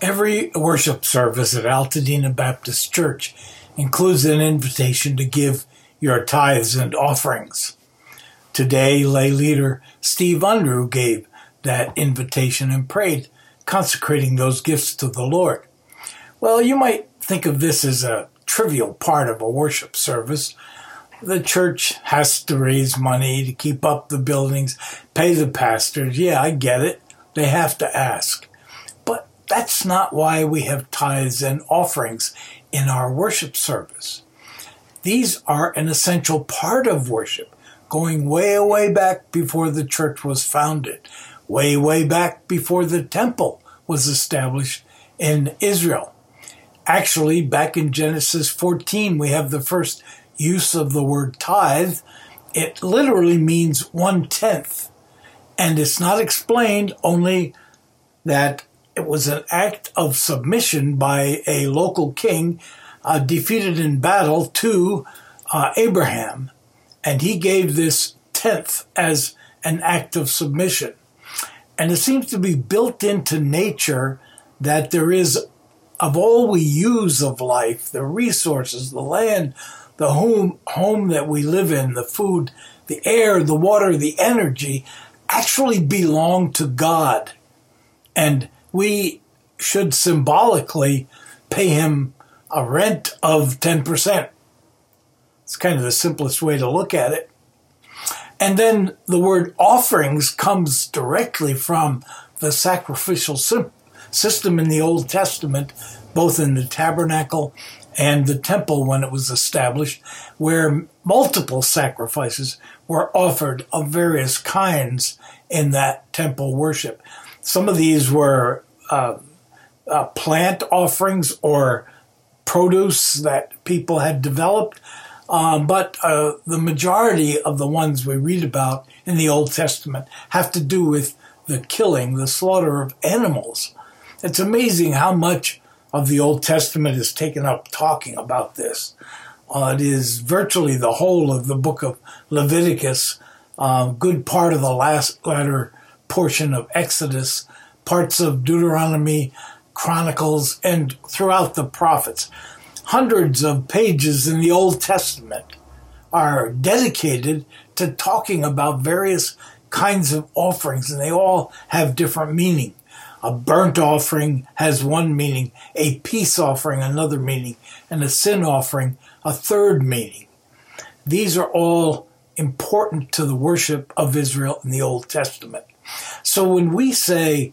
Every worship service at Altadena Baptist Church includes an invitation to give your tithes and offerings. Today, lay leader Steve Underwood gave that invitation and prayed, consecrating those gifts to the Lord. Well, you might think of this as a trivial part of a worship service. The church has to raise money to keep up the buildings, pay the pastors. Yeah, I get it. They have to ask. But that's not why we have tithes and offerings in our worship service. These are an essential part of worship, going way, way back before the church was founded, way, way back before the temple was established in Israel. Actually, back in Genesis 14, we have the first use of the word tithe. It literally means 1/10, and it's not explained, only that it was an act of submission by a local king defeated in battle to Abraham, and he gave this 1/10 as an act of submission. And it seems to be built into nature that there is, of all we use of life, the resources, the land, the home that we live in, the food, the air, the water, the energy, actually belong to God. And we should symbolically pay him a rent of 10%. It's kind of the simplest way to look at it. And then the word offerings comes directly from the sacrificial system in the Old Testament, both in the tabernacle and the temple when it was established, where multiple sacrifices were offered of various kinds in that temple worship. Some of these were plant offerings or produce that people had developed, but the majority of the ones we read about in the Old Testament have to do with the killing, the slaughter of animals. It's amazing how much of the Old Testament is taken up talking about this. It is virtually the whole of the book of Leviticus, good part of the latter portion of Exodus, parts of Deuteronomy, Chronicles, and throughout the prophets. Hundreds of pages in the Old Testament are dedicated to talking about various kinds of offerings, and they all have different meaning. A burnt offering has one meaning, a peace offering another meaning, and a sin offering a third meaning. These are all important to the worship of Israel in the Old Testament. So when we say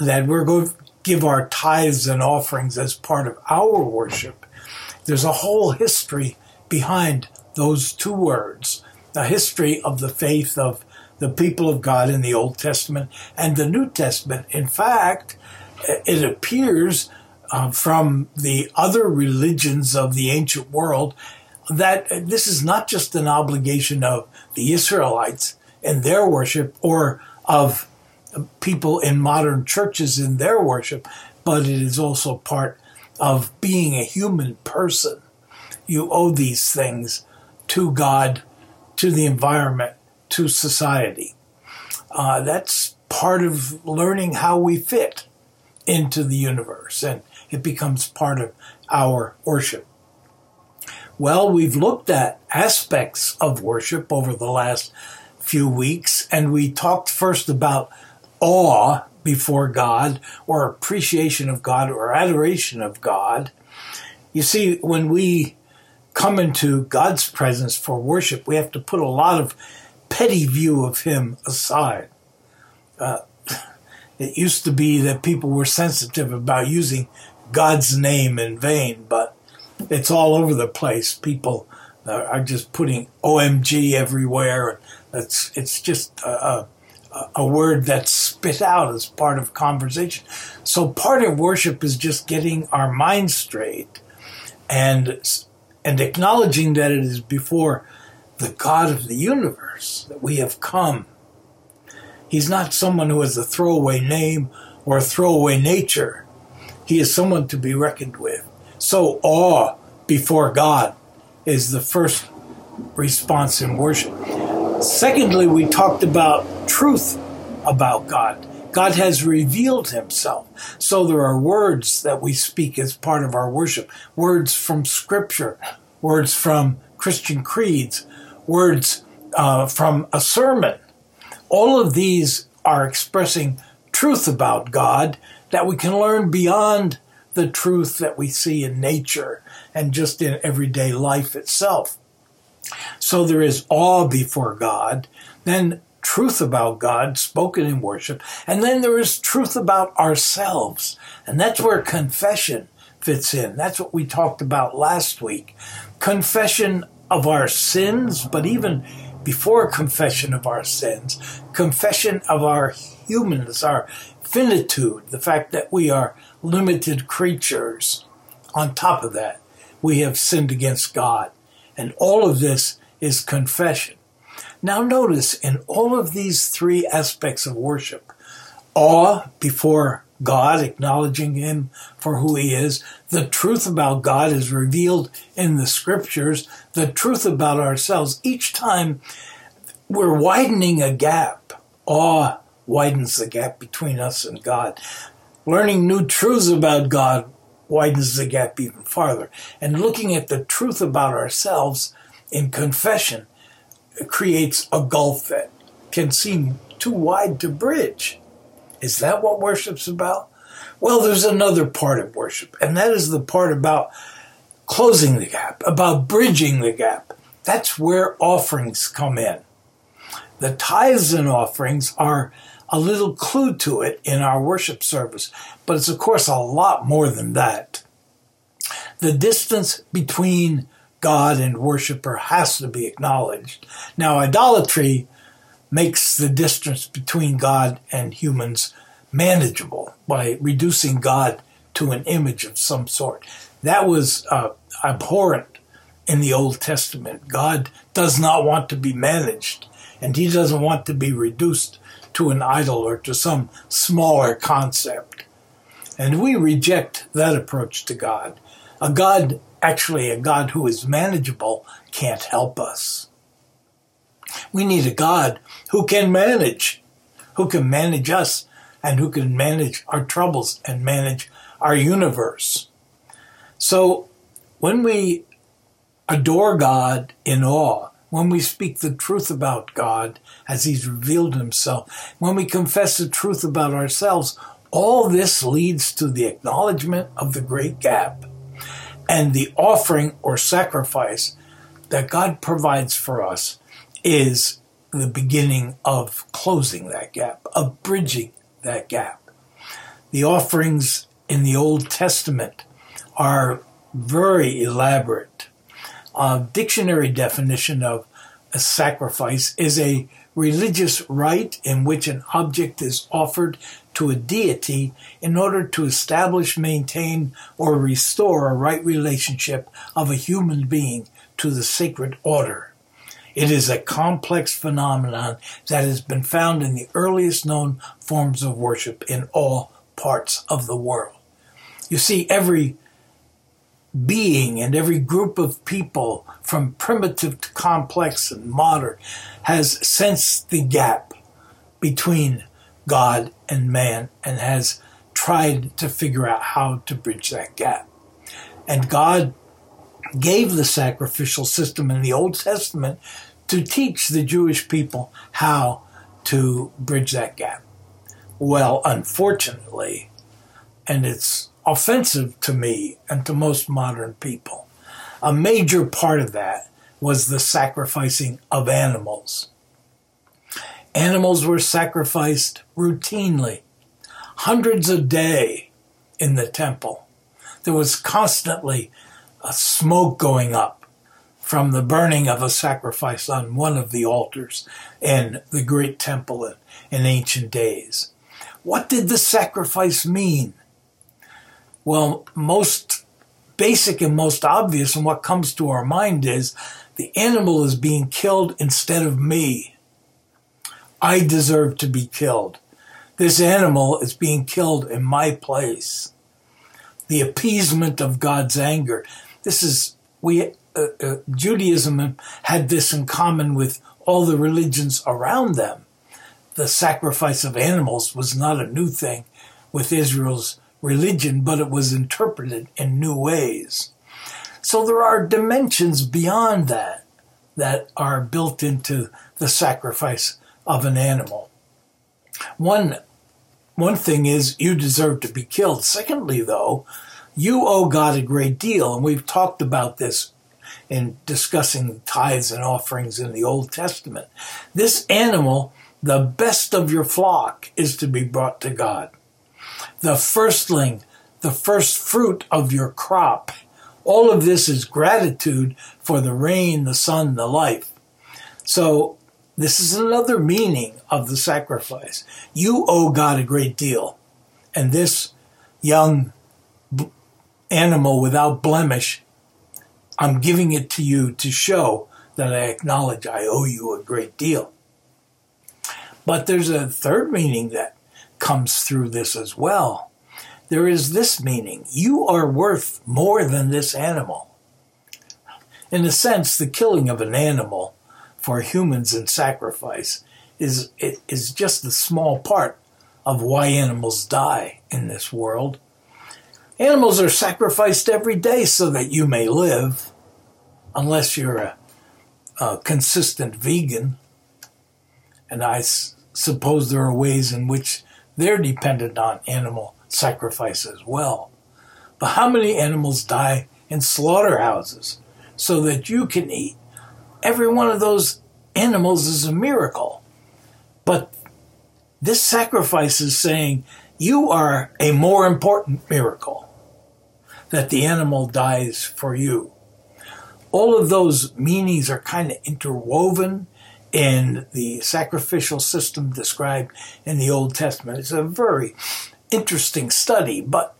that we're going to give our tithes and offerings as part of our worship, there's a whole history behind those two words, the history of the faith of the people of God in the Old Testament and the New Testament. In fact, it appears from the other religions of the ancient world that this is not just an obligation of the Israelites in their worship or of people in modern churches in their worship, but it is also part of being a human person. You owe these things to God, to the environment, to society. That's part of learning how we fit into the universe, and it becomes part of our worship. Well, we've looked at aspects of worship over the last few weeks, and we talked first about awe before God, or appreciation of God, or adoration of God. You see, when we come into God's presence for worship, we have to put a lot of petty view of him aside. It used to be that people were sensitive about using God's name in vain, but it's all over the place. People are just putting OMG everywhere. It's just a word that's spit out as part of conversation. So part of worship is just getting our mind straight and acknowledging that it is before the God of the universe that we have come. He's not someone who has a throwaway name or a throwaway nature. He is someone to be reckoned with. So awe before God is the first response in worship. Secondly, we talked about truth about God. God has revealed himself. So there are words that we speak as part of our worship, words from Scripture, words from Christian creeds, words from a sermon. All of these are expressing truth about God that we can learn beyond the truth that we see in nature and just in everyday life itself. So there is awe before God, then truth about God spoken in worship, and then there is truth about ourselves. And that's where confession fits in. That's what we talked about last week. Confession of our sins, but even before confession of our sins, confession of our humanness, our finitude, the fact that we are limited creatures. On top of that, we have sinned against God. And all of this is confession. Now notice in all of these three aspects of worship, awe before God, acknowledging him for who he is, the truth about God is revealed in the Scriptures, the truth about ourselves. Each time we're widening a gap, awe widens the gap between us and God. Learning new truths about God widens the gap even farther. And looking at the truth about ourselves in confession creates a gulf that can seem too wide to bridge. Is that what worship's about? Well, there's another part of worship, and that is the part about closing the gap, about bridging the gap. That's where offerings come in. The tithes and offerings are a little clue to it in our worship service, but it's, of course, a lot more than that. The distance between God and worshiper has to be acknowledged. Now, idolatry makes the distance between God and humans manageable by reducing God to an image of some sort. That was abhorrent in the Old Testament. God does not want to be managed, and he doesn't want to be reduced to an idol or to some smaller concept. And we reject that approach to God. A God who is manageable can't help us. We need a God who can manage us, and who can manage our troubles and manage our universe. So when we adore God in awe, when we speak the truth about God as he's revealed himself, when we confess the truth about ourselves, all this leads to the acknowledgement of the great gap and the offering or sacrifice that God provides for us is the beginning of closing that gap, of bridging that gap. The offerings in the Old Testament are very elaborate. A dictionary definition of a sacrifice is a religious rite in which an object is offered to a deity in order to establish, maintain, or restore a right relationship of a human being to the sacred order. It is a complex phenomenon that has been found in the earliest known forms of worship in all parts of the world. You see, every being and every group of people, from primitive to complex and modern, has sensed the gap between God and man and has tried to figure out how to bridge that gap. And God gave the sacrificial system in the Old Testament to teach the Jewish people how to bridge that gap. Well, unfortunately, and it's offensive to me and to most modern people, a major part of that was the sacrificing of animals. Animals were sacrificed routinely, hundreds a day in the temple. There was constantly a smoke going up from the burning of a sacrifice on one of the altars in the great temple in ancient days. What did the sacrifice mean? Well, most basic and most obvious, and what comes to our mind is, the animal is being killed instead of me. I deserve to be killed. This animal is being killed in my place. The appeasement of God's anger. Judaism had this in common with all the religions around them. the sacrifice of animals was not a new thing with Israel's religion, but it was interpreted in new ways. So there are dimensions beyond that that are built into the sacrifice of an animal. One thing is you deserve to be killed. Secondly, though, you owe God a great deal, and we've talked about this in discussing tithes and offerings in the Old Testament. This animal, the best of your flock, is to be brought to God. The firstling, the first fruit of your crop. All of this is gratitude for the rain, the sun, the life. So this is another meaning of the sacrifice. You owe God a great deal. And this young animal without blemish, I'm giving it to you to show that I acknowledge I owe you a great deal. But there's a third meaning that comes through this as well. There is this meaning. You are worth more than this animal. In a sense, the killing of an animal for humans in sacrifice is just a small part of why animals die in this world. Animals are sacrificed every day so that you may live, unless you're a consistent vegan. And I suppose there are ways in which they're dependent on animal sacrifice as well. But how many animals die in slaughterhouses so that you can eat? Every one of those animals is a miracle. But this sacrifice is saying you are a more important miracle, that the animal dies for you. All of those meanings are kind of interwoven in the sacrificial system described in the Old Testament. It's a very interesting study, but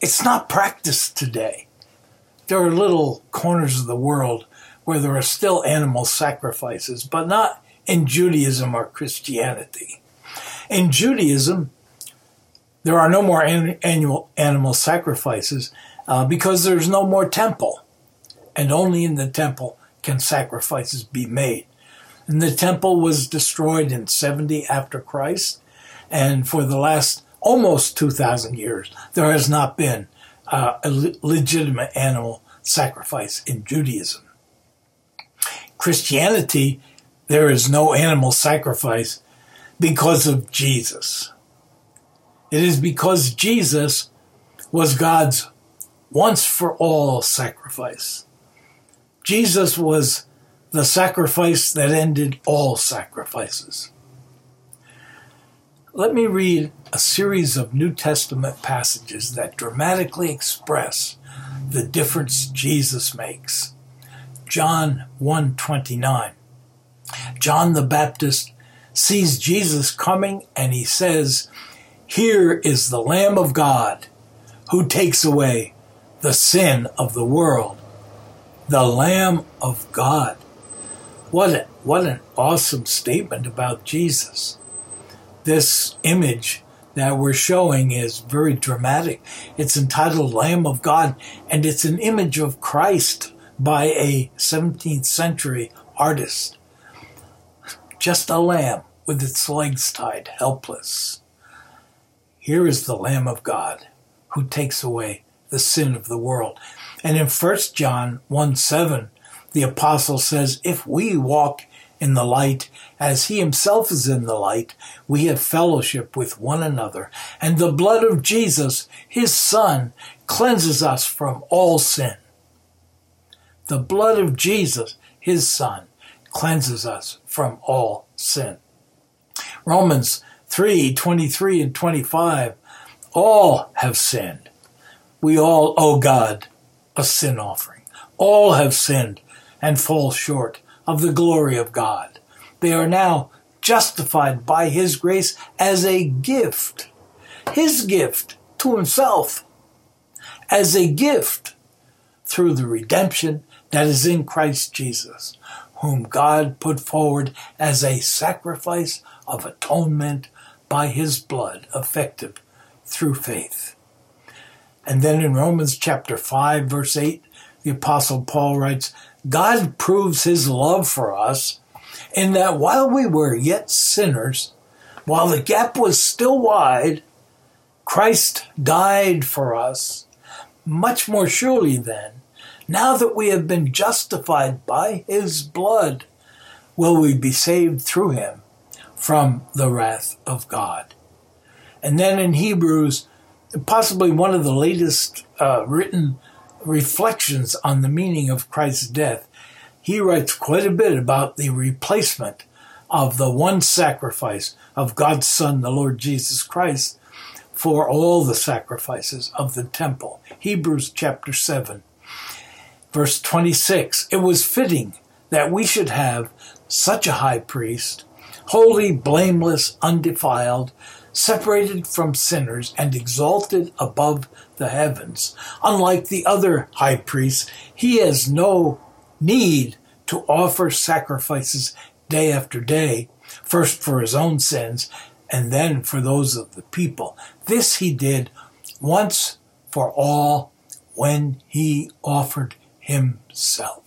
it's not practiced today. There are little corners of the world where there are still animal sacrifices, but not in Judaism or Christianity. In Judaism, there are no more annual animal sacrifices because there's no more temple, and only in the temple can sacrifices be made. And the temple was destroyed in 70 after Christ, and for the last almost 2,000 years, there has not been a legitimate animal sacrifice in Judaism. Christianity, there is no animal sacrifice because of Jesus. It is because Jesus was God's once-for-all sacrifice. Jesus was the sacrifice that ended all sacrifices. Let me read a series of New Testament passages that dramatically express the difference Jesus makes. John 1:29. John the Baptist sees Jesus coming and he says, "Here is the Lamb of God who takes away the sin of the world." The Lamb of God. What an awesome statement about Jesus. This image that we're showing is very dramatic. It's entitled Lamb of God, and it's an image of Christ by a 17th century artist. Just a lamb with its legs tied, helpless. Here is the Lamb of God who takes away the sin of the world. And in 1 John 1:7, the apostle says, "If we walk in the light, as he himself is in the light, we have fellowship with one another. And the blood of Jesus, his son, cleanses us from all sin." The blood of Jesus, his son, cleanses us from all sin. Romans 3:23 and 25, all have sinned. We all owe God a sin offering. All have sinned and fall short of the glory of God. They are now justified by his grace as a gift, his gift to himself, as a gift through the redemption that is in Christ Jesus, whom God put forward as a sacrifice of atonement by his blood, effective through faith. And then in Romans chapter 5, verse 8, the Apostle Paul writes, "God proves his love for us in that while we were yet sinners, while the gap was still wide, Christ died for us, much more surely then, now that we have been justified by his blood, will we be saved through him from the wrath of God. And then in Hebrews, possibly one of the latest written reflections on the meaning of Christ's death, he writes quite a bit about the replacement of the one sacrifice of God's Son, the Lord Jesus Christ, for all the sacrifices of the temple. Hebrews chapter 7, verse 26. It was fitting that we should have such a high priest, holy, blameless, undefiled, separated from sinners and exalted above the heavens. Unlike the other high priests, he has no need to offer sacrifices day after day, first for his own sins and then for those of the people. This he did once for all when he offered himself.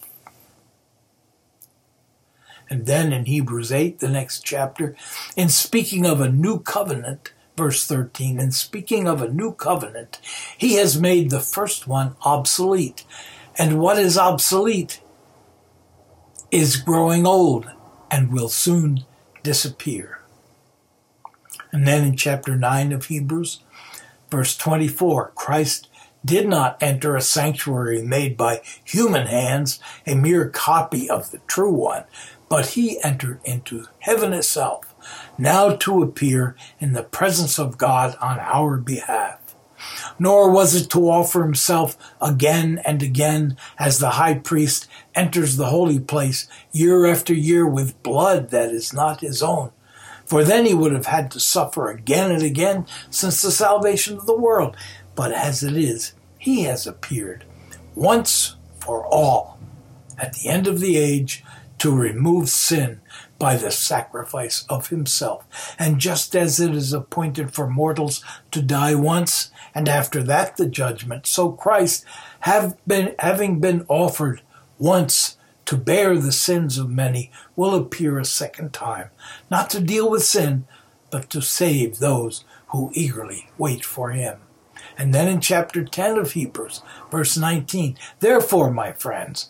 And then in Hebrews 8, the next chapter, in speaking of a new covenant, verse 13, in speaking of a new covenant, he has made the first one obsolete. And what is obsolete is growing old and will soon disappear. And then in chapter 9 of Hebrews, verse 24, Christ did not enter a sanctuary made by human hands, a mere copy of the true one, but he entered into heaven itself, now to appear in the presence of God on our behalf. Nor was it to offer himself again and again as the high priest enters the holy place year after year with blood that is not his own. For then he would have had to suffer again and again since the salvation of the world. But as it is, he has appeared once for all at the end of the age, to remove sin by the sacrifice of himself. And just as it is appointed for mortals to die once, and after that the judgment, so Christ, having been offered once to bear the sins of many, will appear a second time, not to deal with sin, but to save those who eagerly wait for him. And then in chapter 10 of Hebrews, verse 19, therefore, my friends,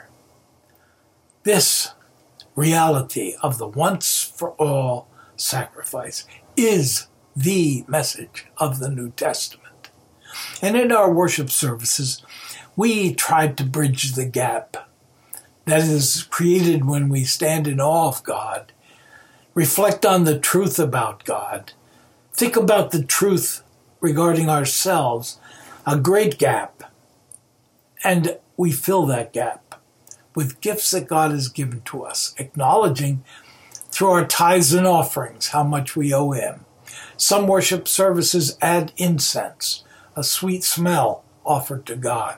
This reality of the once-for-all sacrifice is the message of the New Testament. And in our worship services, we tried to bridge the gap that is created when we stand in awe of God, reflect on the truth about God, think about the truth regarding ourselves, a great gap, and we fill that gap with gifts that God has given to us, acknowledging through our tithes and offerings how much we owe him. Some worship services add incense, a sweet smell offered to God.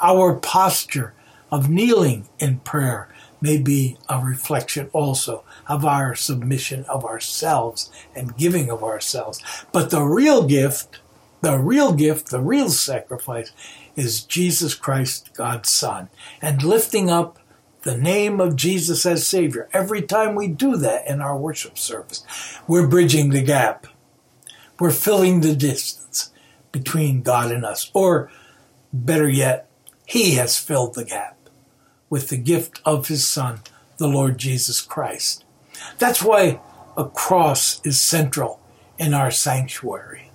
Our posture of kneeling in prayer may be a reflection also of our submission of ourselves and giving of ourselves. But the real gift, the real sacrifice is Jesus Christ, God's Son, and lifting up the name of Jesus as Savior. Every time we do that in our worship service, we're bridging the gap. We're filling the distance between God and us, or better yet, he has filled the gap with the gift of his Son, the Lord Jesus Christ. That's why a cross is central in our sanctuary.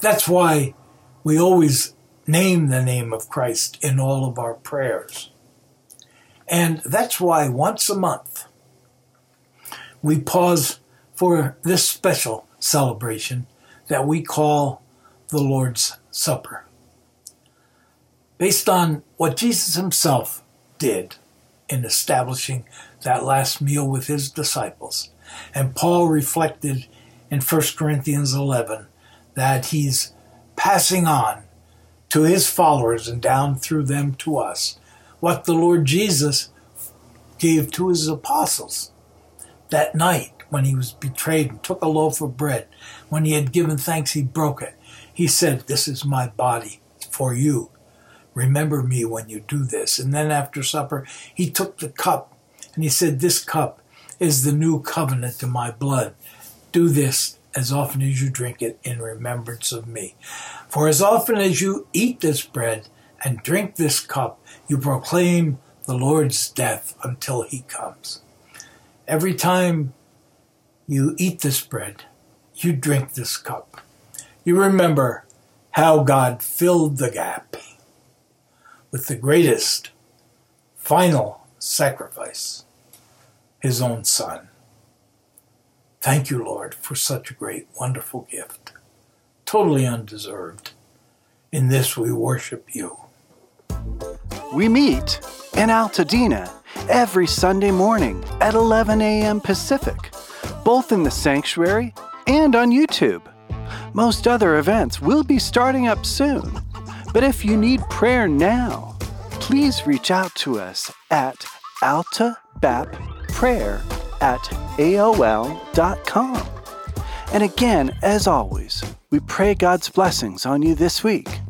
That's why we always name the name of Christ in all of our prayers. And that's why once a month we pause for this special celebration that we call the Lord's Supper, based on what Jesus himself did in establishing that last meal with his disciples. And Paul reflected in 1 Corinthians 11 that he's passing on to his followers and down through them to us what the Lord Jesus gave to his apostles that night when he was betrayed and took a loaf of bread. When he had given thanks, he broke it. He said, "This is my body for you. Remember me when you do this." And then after supper, he took the cup and he said, "This cup is the new covenant in my blood. Do this as often as you drink it in remembrance of me. For as often as you eat this bread and drink this cup, you proclaim the Lord's death until he comes." Every time you eat this bread, you drink this cup, you remember how God filled the gap with the greatest final sacrifice, his own son. Thank you, Lord, for such a great, wonderful gift, totally undeserved. In this we worship you. We meet in Altadena every Sunday morning at 11 a.m. Pacific, both in the sanctuary and on YouTube. Most other events will be starting up soon, but if you need prayer now, please reach out to us at altabapprayer@aol.com. And again, as always, we pray God's blessings on you this week.